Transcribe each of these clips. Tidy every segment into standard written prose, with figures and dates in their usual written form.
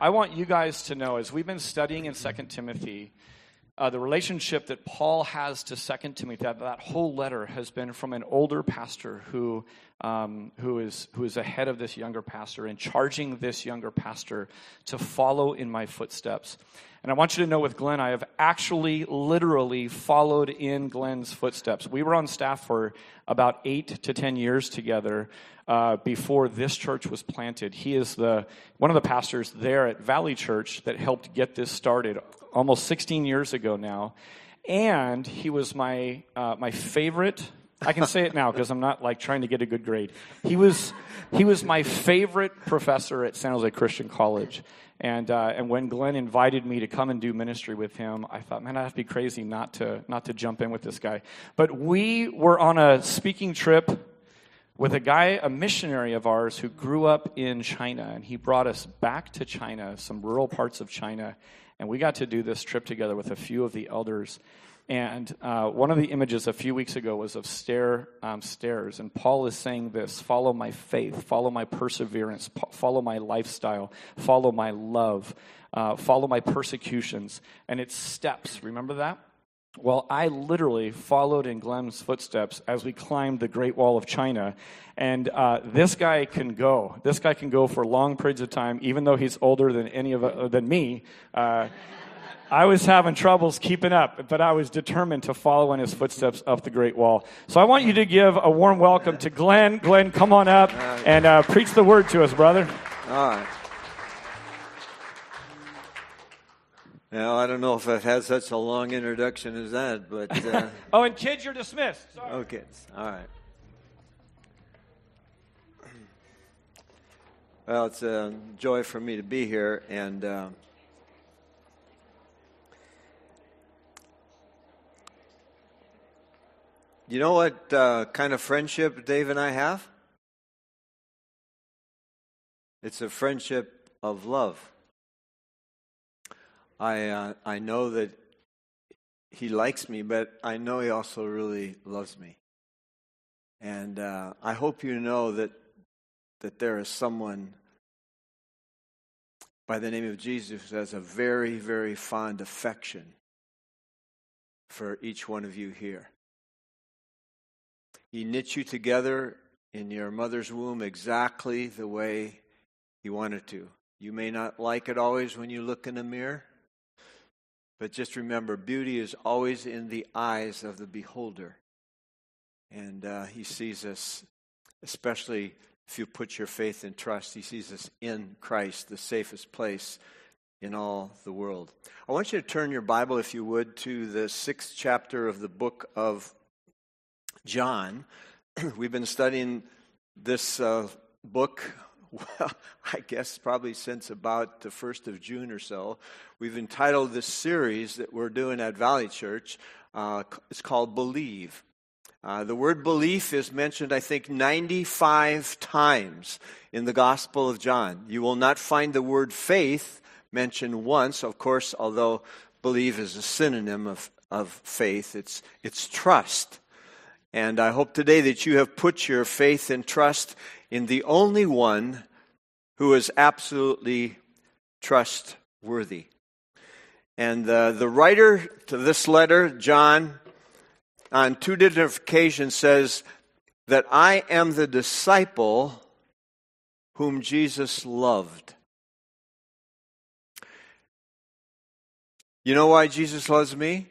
I want you guys to know, as we've been studying in 2 Timothy, the relationship that Paul has to 2 Timothy, that whole letter has been from an older pastor who is ahead of this younger pastor and charging this younger pastor to follow in my footsteps. And I want you to know with Glenn, I have actually literally followed in Glenn's footsteps. We were on staff for about 8 to 10 years together before this church was planted. He is one of the pastors there at Valley Church that helped get this started almost 16 years ago now, and he was my favorite. I can say it now because I'm not like trying to get a good grade. He was my favorite professor at San Jose Christian College, and when Glenn invited me to come and do ministry with him, I thought, man, I'd have to be crazy not to jump in with this guy. But we were on a speaking trip with a guy, a missionary of ours who grew up in China, and he brought us back to China, some rural parts of China, and we got to do this trip together with a few of the elders. And one of the images a few weeks ago was of stairs, and Paul is saying this: follow my faith, follow my perseverance, follow my lifestyle, follow my love, follow my persecutions, and it's steps. Remember that? Well, I literally followed in Glenn's footsteps as we climbed the Great Wall of China, and this guy can go. This guy can go for long periods of time, even though he's older than me. I was having troubles keeping up, but I was determined to follow in his footsteps up the Great Wall. So I want you to give a warm welcome to Glenn. Glenn, come on up and preach the word to us, brother. All right. Now, I don't know if I've had such a long introduction as that, but... Oh, and kids, you're dismissed. Sorry. Oh, kids. All right. Well, it's a joy for me to be here, and you know what kind of friendship Dave and I have? It's a friendship of love. I know that he likes me, but I know he also really loves me. And I hope you know that there is someone by the name of Jesus who has a very, very fond affection for each one of you here. He knit you together in your mother's womb exactly the way he wanted to. You may not like it always when you look in the mirror, but just remember, beauty is always in the eyes of the beholder. And he sees us, especially if you put your faith and trust, he sees us in Christ, the safest place in all the world. I want you to turn your Bible, if you would, to the 6th chapter of the book of John. We've been studying this book, well, I guess probably since about the 1st of June or so. We've entitled this series that we're doing at Valley Church, it's called Believe. The word belief is mentioned, I think, 95 times in the Gospel of John. You will not find the word faith mentioned once, of course, although believe is a synonym of faith. It's trust. And I hope today that you have put your faith and trust in the only one who is absolutely trustworthy. And the writer to this letter, John, on 2 different occasions says that I am the disciple whom Jesus loved. You know why Jesus loves me?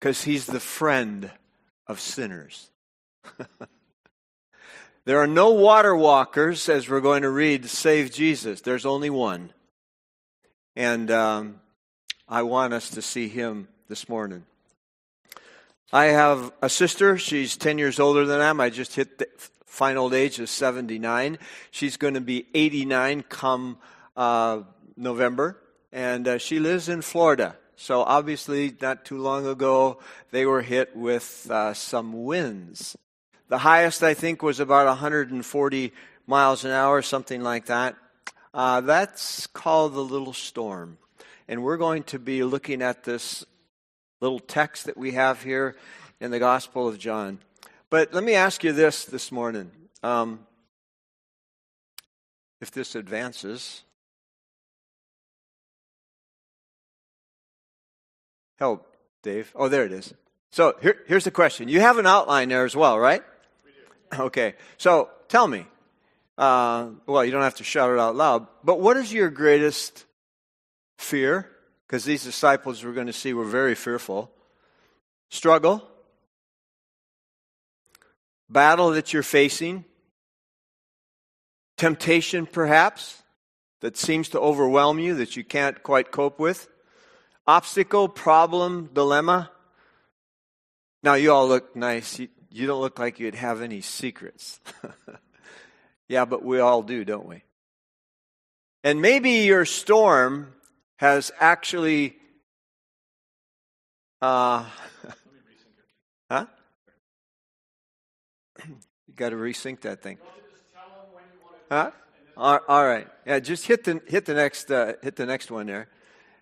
Because he's the friend of sinners. There are no water walkers, as we're going to read, save Jesus. There's only one. And I want us to see him this morning. I have a sister. She's 10 years older than I am. I just hit the fine old age of 79. She's going to be 89 come November. And she lives in Florida. So obviously, not too long ago, they were hit with some winds. The highest, I think, was about 140 miles an hour, something like that. That's called the little storm. And we're going to be looking at this little text that we have here in the Gospel of John. But let me ask you this morning. if this advances. Help, Dave. Oh, there it is. So here's the question. You have an outline there as well, right? We do. Okay. So tell me. Well, you don't have to shout it out loud, but what is your greatest fear? Because these disciples we're going to see were very fearful. Struggle? Battle that you're facing? Temptation, perhaps, that seems to overwhelm you, that you can't quite cope with? Obstacle, problem, dilemma? Now, you all look nice. You don't look like you'd have any secrets. Yeah, but we all do, don't we? And maybe your storm has actually... Huh? You got to resync that thing. Huh? All right. Yeah, just hit the next one there.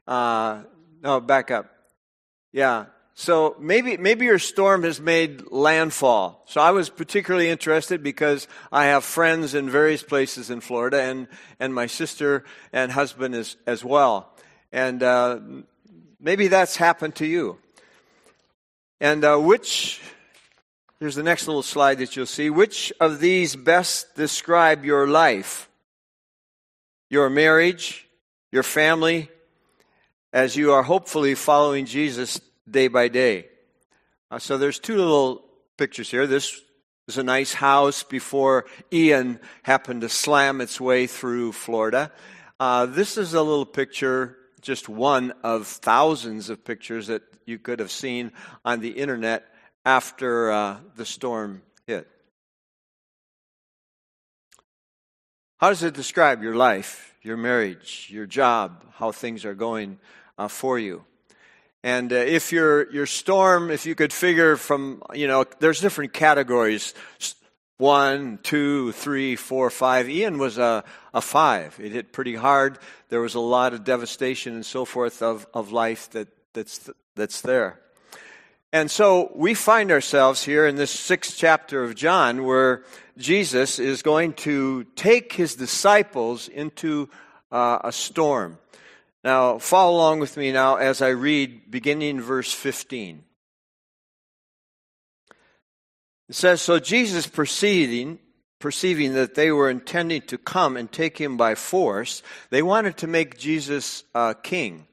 No, back up. Yeah. So maybe your storm has made landfall. So I was particularly interested because I have friends in various places in Florida, and my sister and husband as well. And maybe that's happened to you. And here's the next little slide that you'll see. Which of these best describe your life? Your marriage, your family, as you are hopefully following Jesus day by day. So there's two little pictures here. This is a nice house before Ian happened to slam its way through Florida. This is a little picture, just one of thousands of pictures that you could have seen on the internet after the storm hit. How does it describe your life, your marriage, your job, how things are going for you? And if your storm, if you could figure from, there's different categories, 1, 2, 3, 4, 5. Ian was a 5. It hit pretty hard. There was a lot of devastation and so forth of life that's there. And so we find ourselves here in this 6th chapter of John where Jesus is going to take his disciples into a storm. Now, follow along with me now as I read, beginning in verse 15. It says, "So Jesus, perceiving that they were intending to come and take him by force, they wanted to make Jesus king."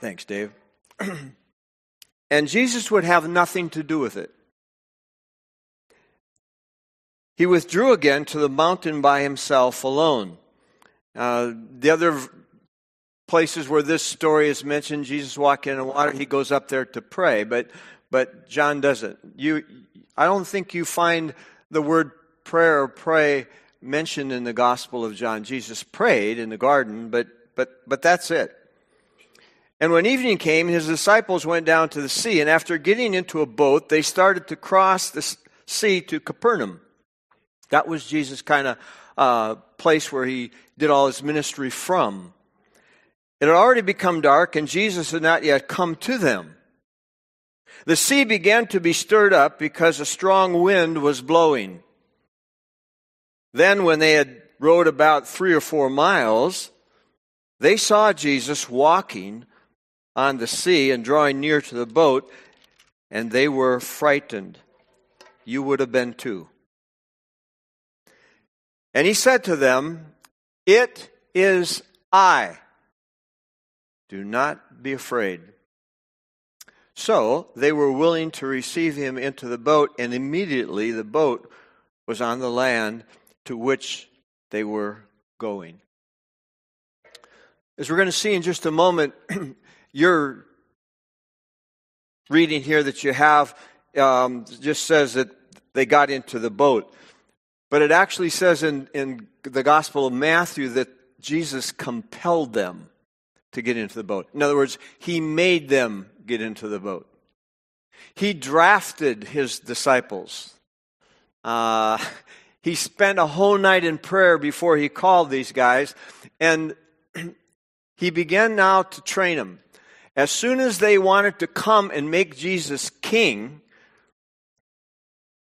Thanks, Dave. "And Jesus would have nothing to do with it. He withdrew again to the mountain by himself alone." The other places where this story is mentioned, Jesus walked in the water, he goes up there to pray, but John doesn't. I don't think you find the word prayer or pray mentioned in the Gospel of John. Jesus prayed in the garden, but that's it. "And when evening came, his disciples went down to the sea, and after getting into a boat, they started to cross the sea to Capernaum." That was Jesus' kind of place where he did all his ministry from. "It had already become dark, and Jesus had not yet come to them. The sea began to be stirred up because a strong wind was blowing. Then when they had rowed about 3 or 4 miles, they saw Jesus walking on the sea and drawing near to the boat, and they were frightened." You would have been too. "And he said to them, 'It is I. Do not be afraid.' So they were willing to receive him into the boat, and immediately the boat was on the land to which they were going." As we're going to see in just a moment, your reading here that you have just says that they got into the boat. But it actually says in the Gospel of Matthew that Jesus compelled them to get into the boat. In other words, he made them get into the boat. He drafted his disciples. He spent a whole night in prayer before he called these guys. And he began now to train them. As soon as they wanted to come and make Jesus king,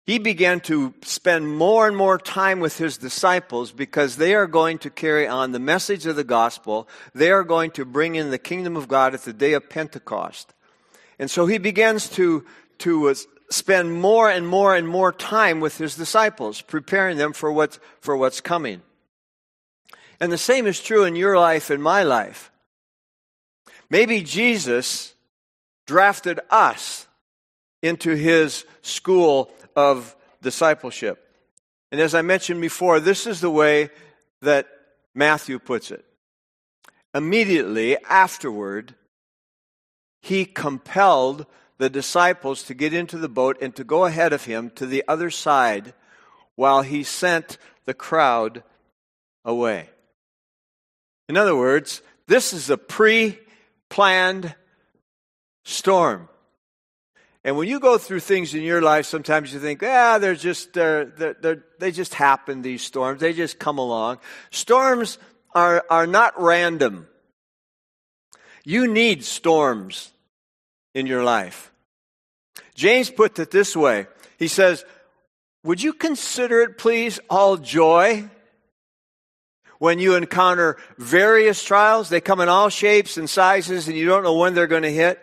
he began to spend more and more time with his disciples because they are going to carry on the message of the gospel. They are going to bring in the kingdom of God at the day of Pentecost. And so he begins to spend more and more and more time with his disciples, preparing them for what's coming. And the same is true in your life and my life. Maybe Jesus drafted us into his school of discipleship. And as I mentioned before, this is the way that Matthew puts it. Immediately afterward, he compelled the disciples to get into the boat and to go ahead of him to the other side while he sent the crowd away. In other words, this is a pre-planned storm. And when you go through things in your life, sometimes you think, they just happen, these storms. They just come along. Storms are not random. You need storms in your life. James put it this way. He says, would you consider it, please, all joy when you encounter various trials? They come in all shapes and sizes, and you don't know when they're going to hit.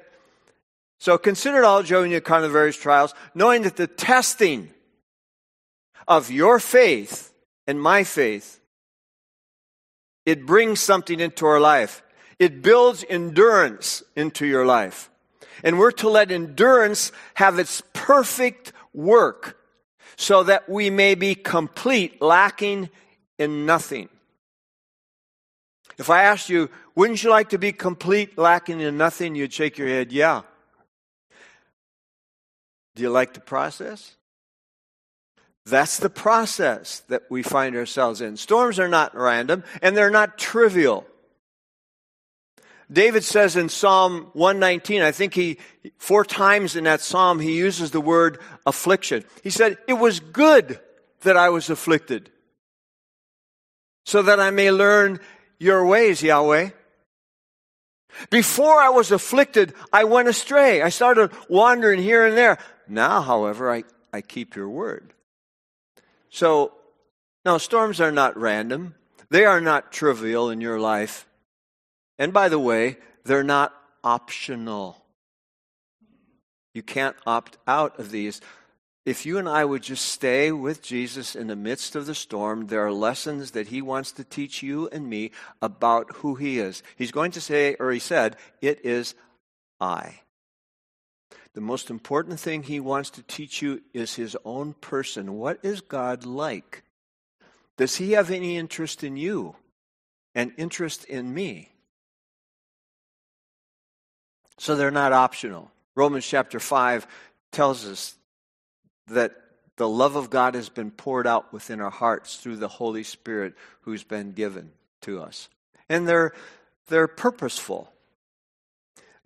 So consider it all joy when you encounter various trials, knowing that the testing of your faith and my faith, it brings something into our life. It builds endurance into your life. And we're to let endurance have its perfect work so that we may be complete, lacking in nothing. If I asked you, wouldn't you like to be complete, lacking in nothing? You'd shake your head, yeah. Do you like the process? That's the process that we find ourselves in. Storms are not random, and they're not trivial. David says in Psalm 119, I think four times in that psalm, he uses the word affliction. He said, it was good that I was afflicted, so that I may learn your ways, Yahweh. Before I was afflicted, I went astray. I started wandering here and there. Now, however, I keep your word. So, now storms are not random. They are not trivial in your life. And by the way, they're not optional. You can't opt out of these. If you and I would just stay with Jesus in the midst of the storm, there are lessons that he wants to teach you and me about who he is. He's going to say, or he said, it is I. The most important thing he wants to teach you is his own person. What is God like? Does he have any interest in you and interest in me? So they're not optional. Romans chapter 5 tells us that the love of God has been poured out within our hearts through the Holy Spirit who's been given to us. And they're purposeful.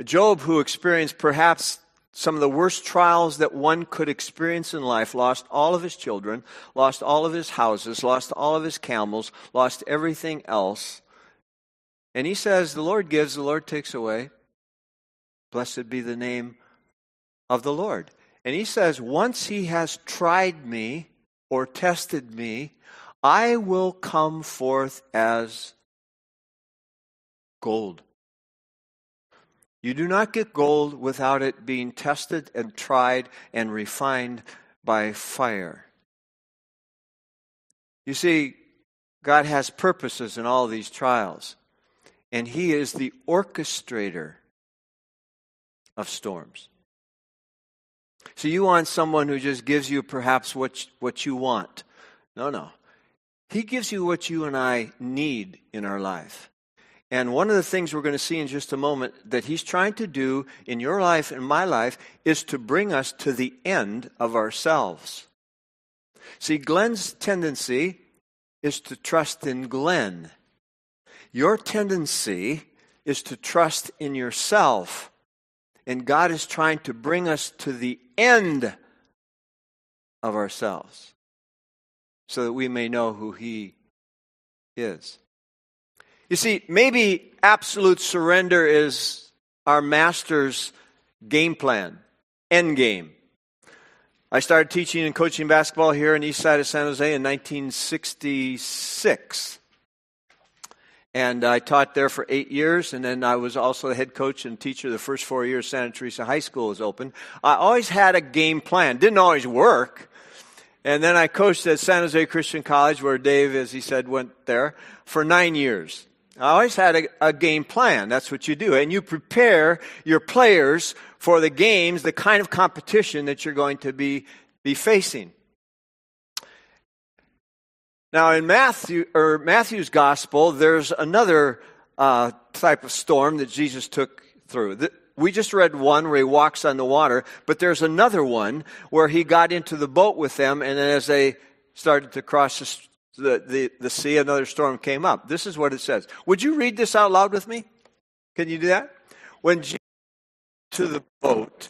Job, who experienced perhaps some of the worst trials that one could experience in life, lost all of his children, lost all of his houses, lost all of his camels, lost everything else. And he says, the Lord gives, the Lord takes away. Blessed be the name of the Lord. And he says, once he has tried me or tested me, I will come forth as gold. You do not get gold without it being tested and tried and refined by fire. You see, God has purposes in all these trials, and he is the orchestrator of storms. So you want someone who just gives you perhaps what you want. No. He gives you what you and I need in our life. And one of the things we're going to see in just a moment that he's trying to do in your life and my life is to bring us to the end of ourselves. See, Glenn's tendency is to trust in Glenn. Your tendency is to trust in yourself. And God is trying to bring us to the end of ourselves so that we may know who he is. You see, maybe absolute surrender is our master's game plan, end game. I started teaching and coaching basketball here on the east side of San Jose in 1966. And I taught there for 8 years, and then I was also the head coach and teacher the first 4 years Santa Teresa High School was open. I always had a game plan. Didn't always work. And then I coached at San Jose Christian College, where Dave, as he said, went there for 9 years. I always had a game plan. That's what you do. And you prepare your players for the games, the kind of competition that you're going to be facing. Now, in Matthew's gospel, there's another type of storm that Jesus took through. We just read one where he walks on the water, but there's another one where he got into the boat with them, and then as they started to cross the sea, another storm came up. This is what it says. Would you read this out loud with me? Can you do that? When Jesus to the boat,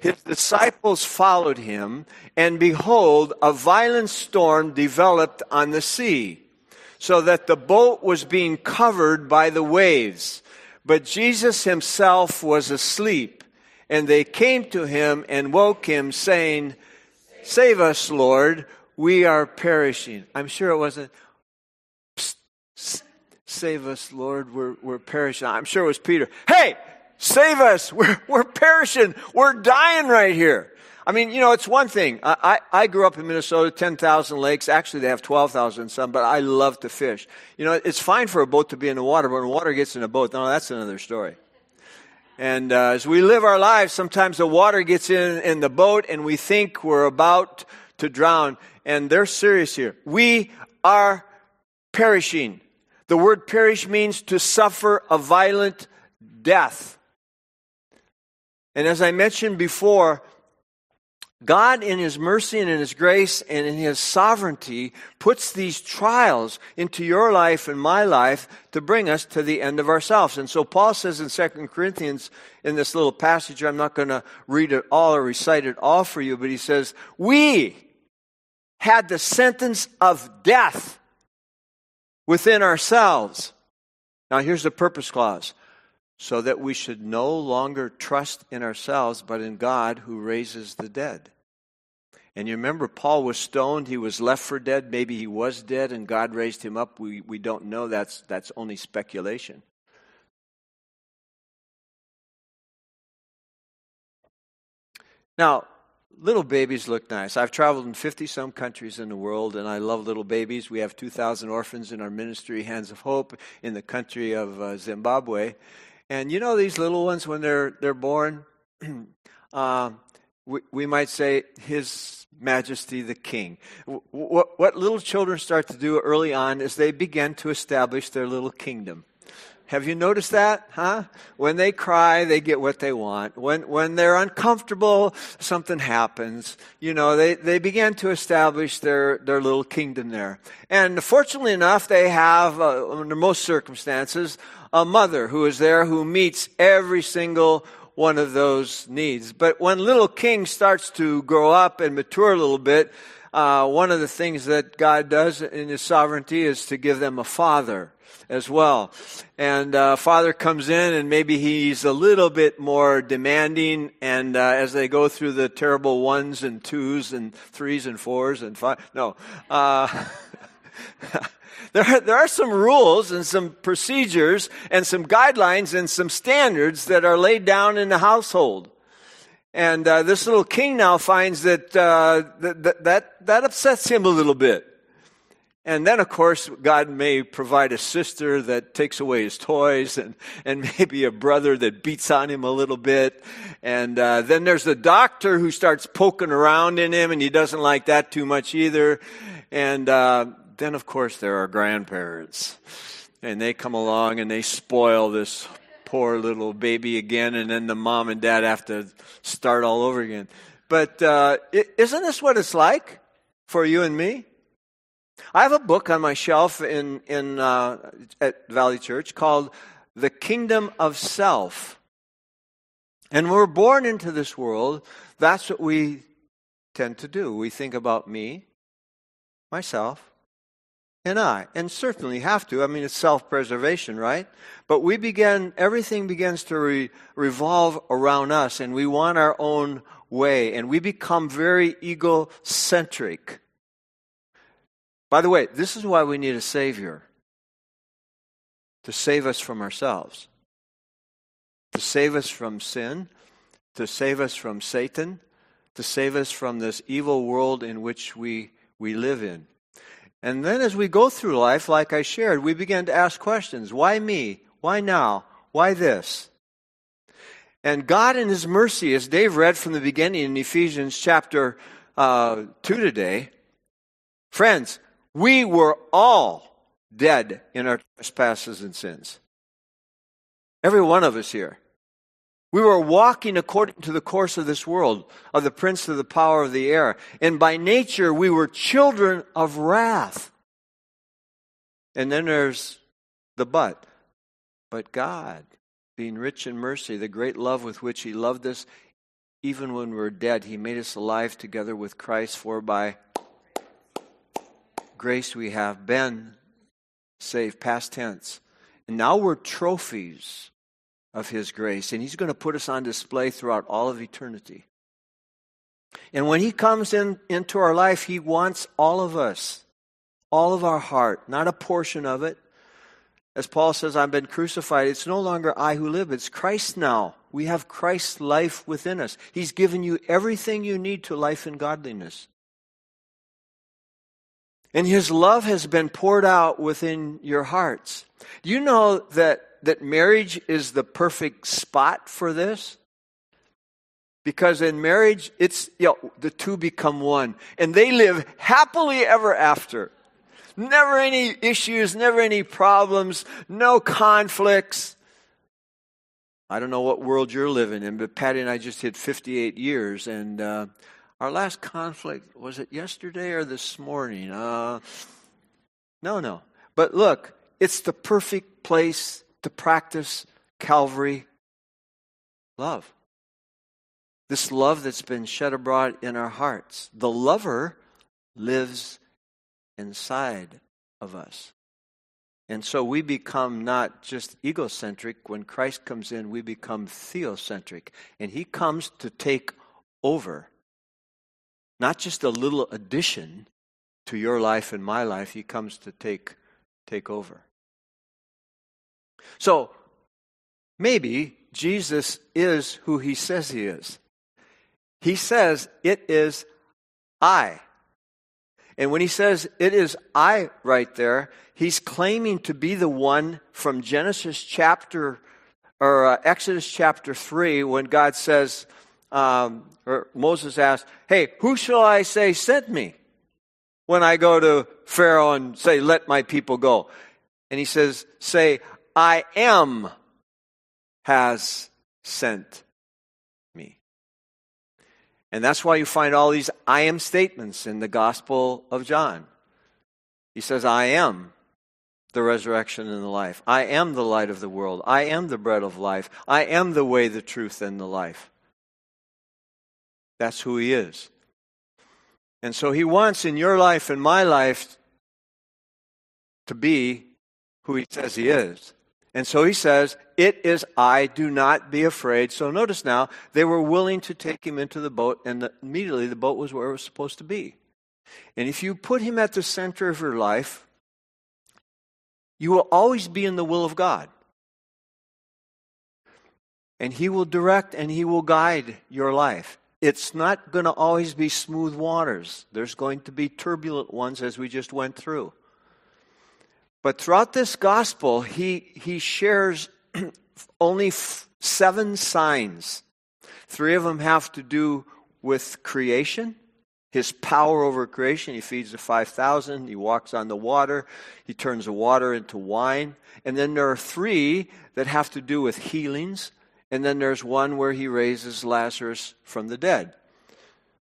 his disciples followed him, and behold, a violent storm developed on the sea, so that the boat was being covered by the waves. But Jesus himself was asleep, and they came to him and woke him, saying, "Save us, Lord, we are perishing." I'm sure it wasn't, "Save us, Lord, we're perishing." I'm sure it was Peter. "Hey! Save us, we're perishing, we're dying right here." I mean, you know, it's one thing. I grew up in Minnesota, 10,000 lakes. Actually, they have 12,000 some, but I love to fish. You know, it's fine for a boat to be in the water, but when water gets in a boat, no, that's another story. And as we live our lives, sometimes the water gets in the boat, and we think we're about to drown. And they're serious here. We are perishing. The word perish means to suffer a violent death. And as I mentioned before, God in his mercy and in his grace and in his sovereignty puts these trials into your life and my life to bring us to the end of ourselves. And so Paul says in 2 Corinthians, in this little passage, I'm not going to read it all or recite it all for you, but he says, we had the sentence of death within ourselves. Now here's the purpose clause. So that we should no longer trust in ourselves, but in God who raises the dead. And you remember Paul was stoned, he was left for dead, maybe he was dead and God raised him up. We don't know, that's only speculation. Now, little babies look nice. I've traveled in 50-some countries in the world, and I love little babies. We have 2,000 orphans in our ministry, Hands of Hope, in the country of Zimbabwe. And you know these little ones when they're born? we might say, His Majesty the King. What little children start to do early on is they begin to establish their little kingdom. Have you noticed that? Huh? When they cry, they get what they want. When they're uncomfortable, something happens. You know, they begin to establish their little kingdom there. And fortunately enough, they have, under most circumstances, a mother who is there who meets every single one of those needs. But when little King starts to grow up and mature a little bit, one of the things that God does in His sovereignty is to give them a father as well. And father comes in, and maybe he's a little bit more demanding, and as they go through the terrible 1s and 2s and 3s and 4s and 5, there are some rules and some procedures and some guidelines and some standards that are laid down in the household. And this little king now finds that that upsets him a little bit. And then, of course, God may provide a sister that takes away his toys, and maybe a brother that beats on him a little bit. And then there's the doctor who starts poking around in him, and he doesn't like that too much either. And then, of course, there are grandparents. And they come along, and they spoil this poor little baby again, and then the mom and dad have to start all over again. But isn't this what it's like for you and me? I have a book on my shelf in at Valley Church called The Kingdom of Self. And when we're born into this world, that's what we tend to do. We think about me, myself, and I, and certainly have to. I mean, it's self-preservation, right? But we begin, everything begins to revolve around us, and we want our own way, and we become very egocentric. By the way, this is why we need a Savior, to save us from ourselves, to save us from sin, to save us from Satan, to save us from this evil world in which we live in. And then as we go through life, like I shared, we begin to ask questions. Why me? Why now? Why this? And God in His mercy, as Dave read from the beginning in Ephesians chapter 2 today, friends, we were all dead in our trespasses and sins. Every one of us here. We were walking according to the course of this world, of the prince of the power of the air. And by nature, we were children of wrath. And then there's the but. But God, being rich in mercy, the great love with which He loved us, even when we were dead, He made us alive together with Christ, for by grace we have been saved, past tense. And now we're trophies of His grace, and He's going to put us on display throughout all of eternity. And when He comes into our life, He wants all of us, all of our heart, not a portion of it. As Paul says, I've been crucified. It's no longer I who live, it's Christ now. We have Christ's life within us. He's given you everything you need to life and godliness. And His love has been poured out within your hearts. You know that marriage is the perfect spot for this? Because in marriage, it's, the two become one. And they live happily ever after. Never any issues, never any problems, no conflicts. I don't know what world you're living in, but Patty and I just hit 58 years. And our last conflict, was it yesterday or this morning? No. But look, it's the perfect place to practice Calvary love. This love that's been shed abroad in our hearts. The lover lives inside of us. And so we become not just egocentric. When Christ comes in, we become theocentric. And He comes to take over. Not just a little addition to your life and my life. He comes to take over. So, maybe Jesus is who He says He is. He says, it is I. And when He says, it is I right there, He's claiming to be the one from Exodus chapter 3, when God says, or Moses asked, hey, who shall I say sent me when I go to Pharaoh and say, let my people go? And He says, say, I am has sent me. And that's why you find all these I am statements in the Gospel of John. He says, I am the resurrection and the life. I am the light of the world. I am the bread of life. I am the way, the truth, and the life. That's who He is. And so He wants in your life and my life to be who He says He is. And so He says, it is I, do not be afraid. So notice now, they were willing to take Him into the boat, and immediately the boat was where it was supposed to be. And if you put Him at the center of your life, you will always be in the will of God. And He will direct and He will guide your life. It's not going to always be smooth waters. There's going to be turbulent ones, as we just went through. But throughout this gospel, he shares only seven signs. Three of them have to do with creation, His power over creation. He feeds the 5,000. He walks on the water. He turns the water into wine. And then there are three that have to do with healings. And then there's one where He raises Lazarus from the dead.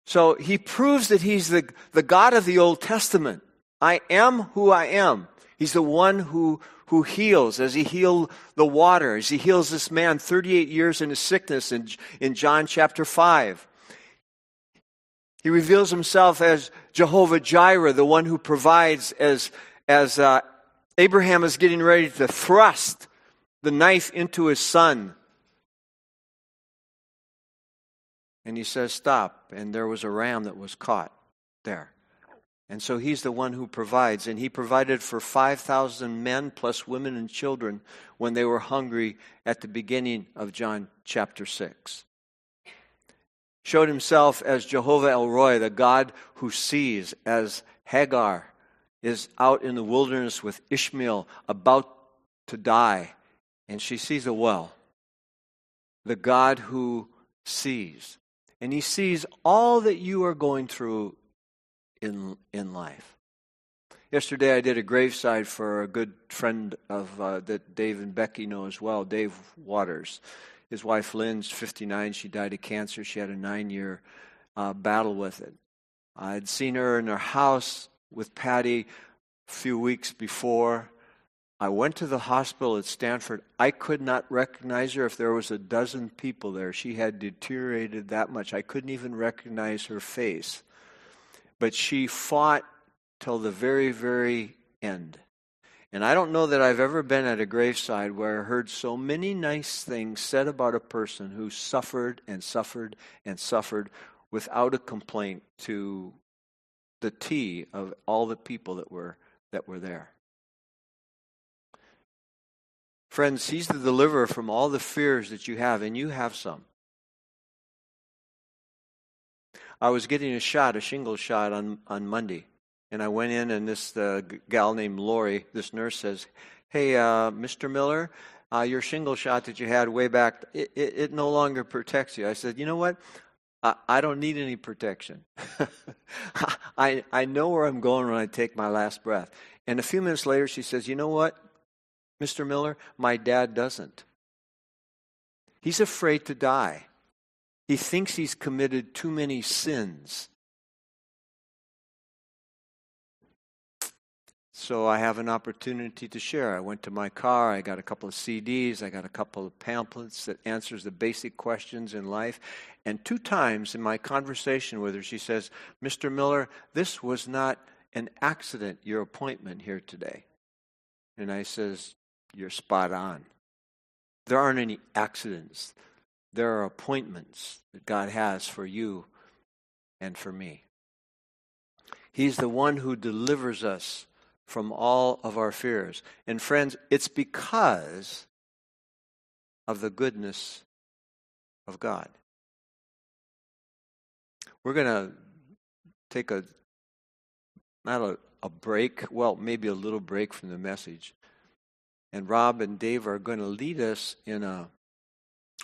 So He proves that He's the God of the Old Testament. I am who I am. He's the one who heals, as He healed the water, as He heals this man 38 years in his sickness in John chapter 5. He reveals Himself as Jehovah Jireh, the one who provides, as as Abraham is getting ready to thrust the knife into his son. And he says, stop. And there was a ram that was caught there. And so he's the one who provides. And he provided for 5,000 men plus women and children when they were hungry at the beginning of John chapter 6. Showed himself as Jehovah El Roi, the God who sees, as Hagar is out in the wilderness with Ishmael about to die. And she sees a well. The God who sees. And he sees all that you are going through in life. Yesterday I did a graveside for a good friend of that Dave and Becky know as well, Dave Waters. His wife Lynn's 59. She died of cancer. She had a 9-year battle with it. I'd seen her in her house with Patty a few weeks before. I went to the hospital at Stanford. I could not recognize her if there was a dozen people there. She had deteriorated that much. I couldn't even recognize her face. But she fought till the very, very end. And I don't know that I've ever been at a graveside where I heard so many nice things said about a person who suffered and suffered and suffered without a complaint, to the T of all the people that were there. Friends, he's the deliverer from all the fears that you have, and you have some. I was getting a shingle shot on Monday. And I went in, and this gal named Lori, this nurse, says, hey, Mr. Miller, your shingle shot that you had way back, it no longer protects you. I said, you know what? I don't need any protection. I know where I'm going when I take my last breath. And a few minutes later, she says, you know what, Mr. Miller? My dad doesn't. He's afraid to die. He thinks he's committed too many sins. So I have an opportunity to share. I went to my car. I got a couple of CDs. I got a couple of pamphlets that answers the basic questions in life. And 2 times in my conversation with her, she says, Mr. Miller, this was not an accident, your appointment here today. And I says, you're spot on. There aren't any accidents. There are appointments that God has for you and for me. He's the one who delivers us from all of our fears. And friends, it's because of the goodness of God. We're going to take not a break, well, maybe a little break from the message. And Rob and Dave are going to lead us in a...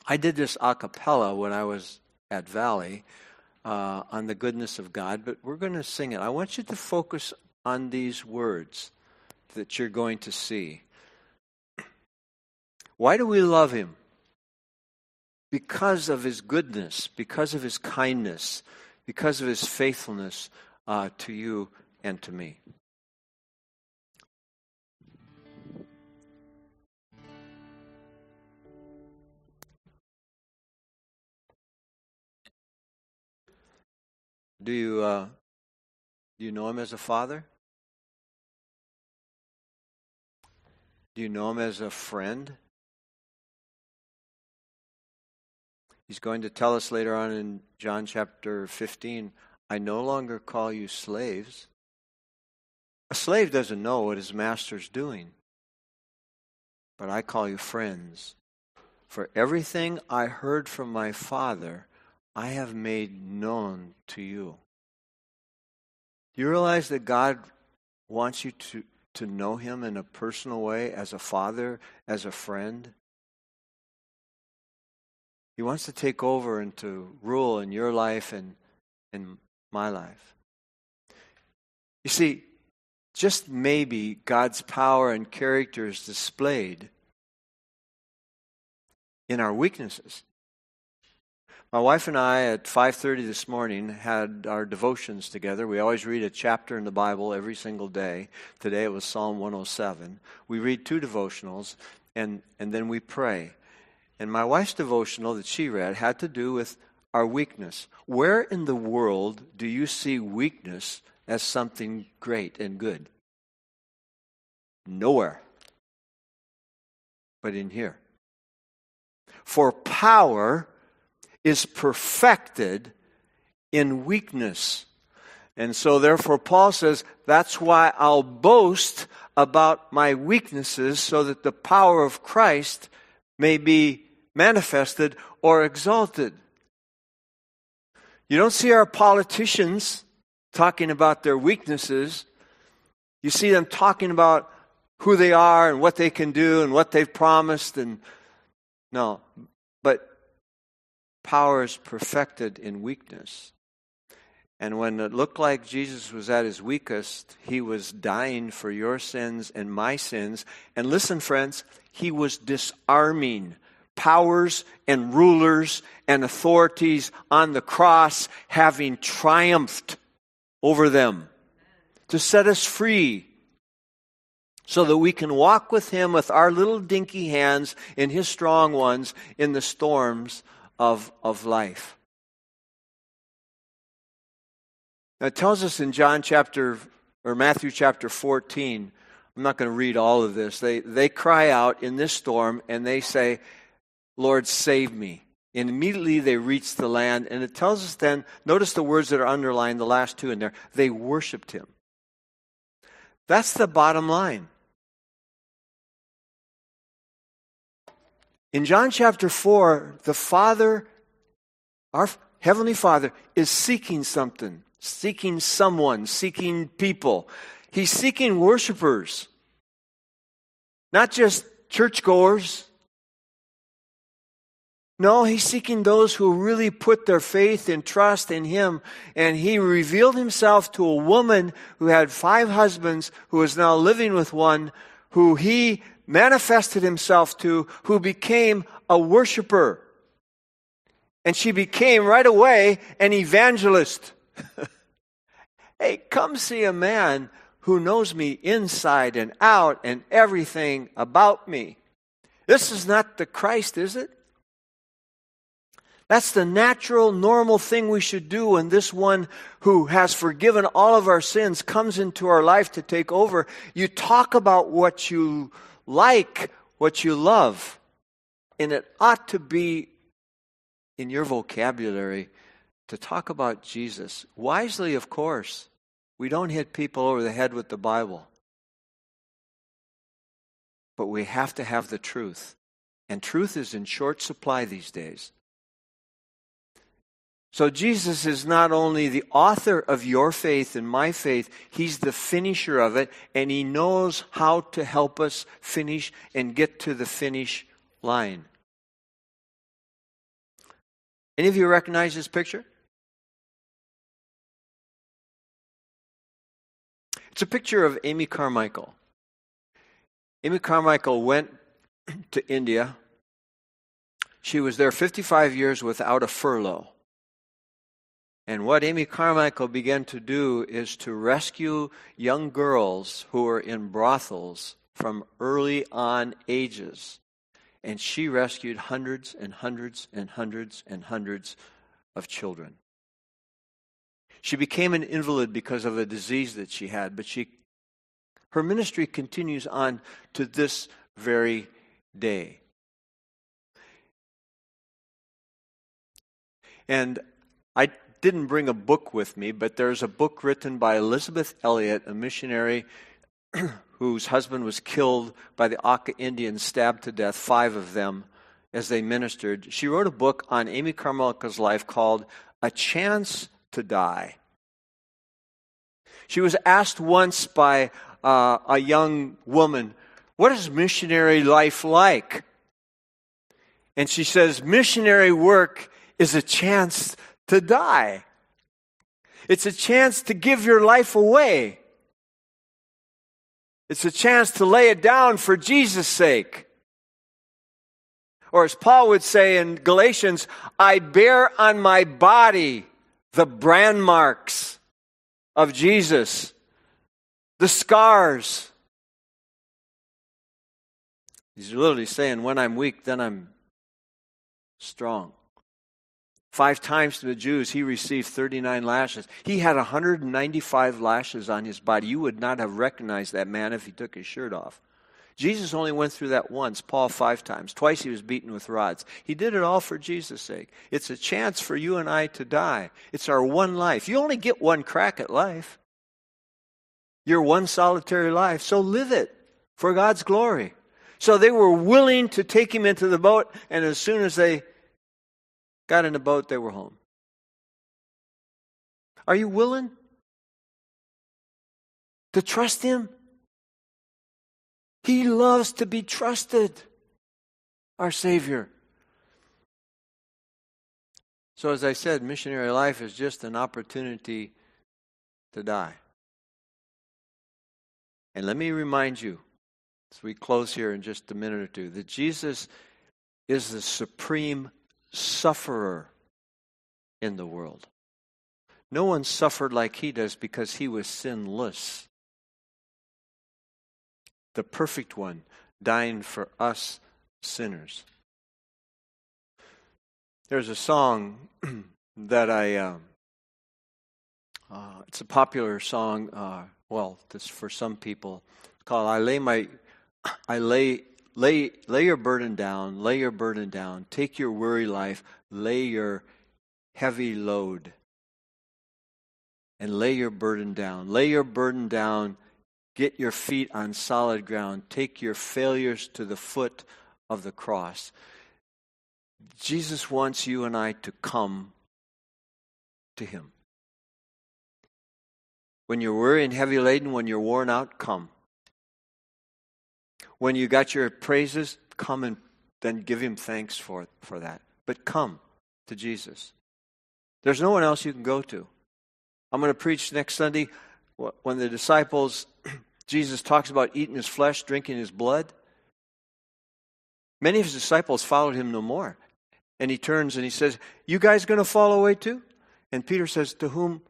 I did this a cappella when I was at Valley on the goodness of God, but we're going to sing it. I want you to focus on these words that you're going to see. Why do we love him? Because of his goodness, because of his kindness, because of his faithfulness to you and to me. Do you know him as a father? Do you know him as a friend? He's going to tell us later on in John chapter 15, I no longer call you slaves. A slave doesn't know what his master's doing. But I call you friends. For everything I heard from my Father, I have made known to you. Do you realize that God wants you to know him in a personal way, as a father, as a friend? He wants to take over and to rule in your life and in my life. You see, just maybe God's power and character is displayed in our weaknesses. My wife and I at 5:30 this morning had our devotions together. We always read a chapter in the Bible every single day. Today it was Psalm 107. We read 2 devotionals and then we pray. And my wife's devotional that she read had to do with our weakness. Where in the world do you see weakness as something great and good? Nowhere. But in here. For power is perfected in weakness. And so therefore Paul says, that's why I'll boast about my weaknesses so that the power of Christ may be manifested or exalted. You don't see our politicians talking about their weaknesses. You see them talking about who they are and what they can do and what they've promised. And no, but power is perfected in weakness. And when it looked like Jesus was at his weakest, he was dying for your sins and my sins. And listen, friends, he was disarming powers and rulers and authorities on the cross, having triumphed over them to set us free so that we can walk with him with our little dinky hands in his strong ones in the storms of life. Now it tells us in Matthew chapter 14, I'm not going to read all of this. They cry out in this storm and they say, Lord, save me. And immediately they reach the land. And it tells us then, notice the words that are underlined, the last two in there. They worshiped him. That's the bottom line. In John chapter 4, the Father, our Heavenly Father, is seeking something. Seeking someone, seeking people. He's seeking worshipers, not just churchgoers. No, he's seeking those who really put their faith and trust in him. And he revealed himself to a woman who had 5 husbands, who is now living with one, who he manifested himself to, who became a worshiper. And she became right away an evangelist. Hey, come see a man who knows me inside and out and everything about me. This is not the Christ, is it? That's the natural, normal thing we should do when this one who has forgiven all of our sins comes into our life to take over. You talk about what you like, what you love, and it ought to be in your vocabulary to talk about Jesus. Wisely, of course. We don't hit people over the head with the Bible. But we have to have the truth. And truth is in short supply these days. So Jesus is not only the author of your faith and my faith, he's the finisher of it, and he knows how to help us finish and get to the finish line. Any of you recognize this picture? It's a picture of Amy Carmichael. Amy Carmichael went to India. She was there 55 years without a furlough. And what Amy Carmichael began to do is to rescue young girls who were in brothels from early on ages. And she rescued hundreds and hundreds and hundreds and hundreds of children. She became an invalid because of a disease that she had, but her ministry continues on to this very day. And I didn't bring a book with me, but there's a book written by Elizabeth Elliott, a missionary whose husband was killed by the Aka Indians, stabbed to death, 5 of them, as they ministered. She wrote a book on Amy Carmichael's life called A Chance to Die. She was asked once by a young woman, what is missionary life like? And she says, missionary work is a chance to die. It's a chance to give your life away. It's a chance to lay it down for Jesus' sake. Or as Paul would say in Galatians, I bear on my body the brand marks of Jesus, the scars. He's literally saying, when I'm weak, then I'm strong. Five times to the Jews, he received 39 lashes. He had 195 lashes on his body. You would not have recognized that man if he took his shirt off. Jesus only went through that once, Paul 5 times. Twice he was beaten with rods. He did it all for Jesus' sake. It's a chance for you and I to die. It's our one life. You only get one crack at life. Your one solitary life, so live it for God's glory. So they were willing to take him into the boat, and as soon as they got in the boat, they were home. Are you willing to trust him? He loves to be trusted, our Savior. So as I said, missionary life is just an opportunity to die. And let me remind you, as we close here in just a minute or two, that Jesus is the supreme sufferer in the world. No one suffered like he does because he was sinless. The perfect one dying for us sinners. There's a song that it's a popular song, well, this for some people, it's called Lay your burden down, lay your burden down, take your weary life, lay your heavy load, and lay your burden down. Lay your burden down, get your feet on solid ground, take your failures to the foot of the cross. Jesus wants you and I to come to him. When you're weary and heavy laden, when you're worn out, come. When you got your praises, come and then give him thanks for that. But come to Jesus. There's no one else you can go to. I'm going to preach next Sunday when the disciples, Jesus talks about eating his flesh, drinking his blood. Many of his disciples followed him no more. And he turns and he says, "You guys going to fall away too?" And Peter says, "To whom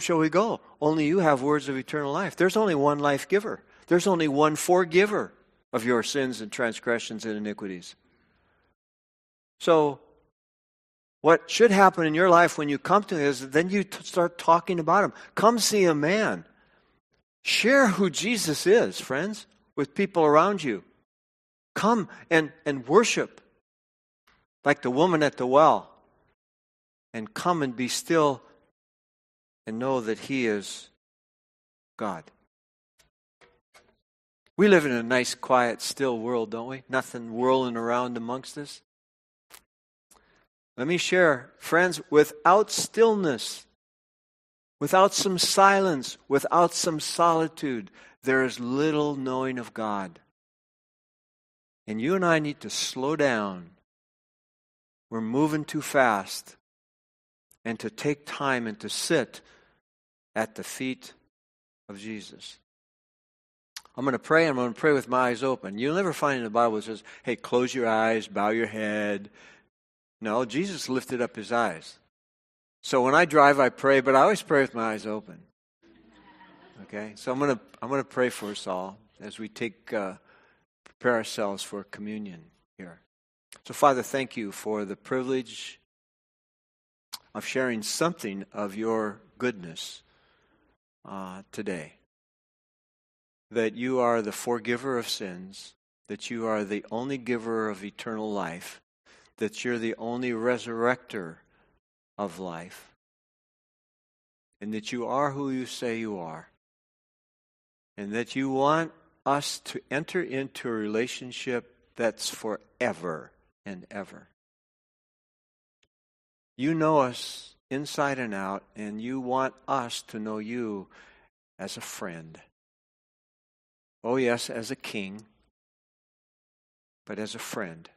shall we go? Only you have words of eternal life." There's only one life giver. There's only one forgiver of your sins and transgressions and iniquities. So what should happen in your life when you come to him is then you start talking about him. Come see a man. Share who Jesus is, friends, with people around you. Come and worship like the woman at the well. And come and be still and know that he is God. We live in a nice, quiet, still world, don't we? Nothing whirling around amongst us. Let me share, friends, without stillness, without some silence, without some solitude, there is little knowing of God. And you and I need to slow down. We're moving too fast. And to take time and to sit at the feet of Jesus. I'm going to pray, and I'm going to pray with my eyes open. You'll never find in the Bible it says, hey, close your eyes, bow your head. No, Jesus lifted up his eyes. So when I drive, I pray, but I always pray with my eyes open. Okay? So I'm going to pray for us all as we prepare ourselves for communion here. So Father, thank you for the privilege of sharing something of your goodness today. That you are the forgiver of sins, that you are the only giver of eternal life, that you're the only resurrector of life, and that you are who you say you are, and that you want us to enter into a relationship that's forever and ever. You know us inside and out, and you want us to know you as a friend. Oh, yes, as a king, but as a friend.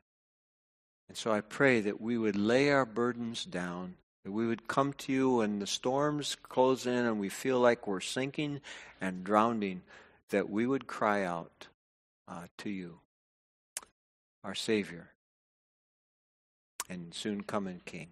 And so I pray that we would lay our burdens down, that we would come to you when the storms close in and we feel like we're sinking and drowning, that we would cry out to you, our Savior, and soon coming King.